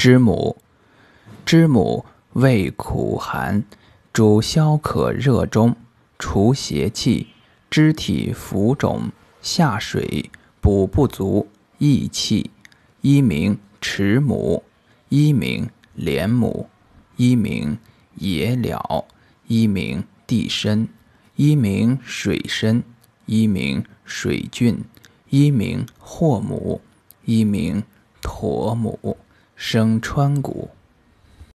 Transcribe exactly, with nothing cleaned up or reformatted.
知母，知母味苦寒，主消渴热中，除邪气，肢体浮肿，下水，补不足，益气。一名池母，一名莲母，一名野了，一名地参，一名水参，一名水菌，一名藿母，一名驼母，生川谷。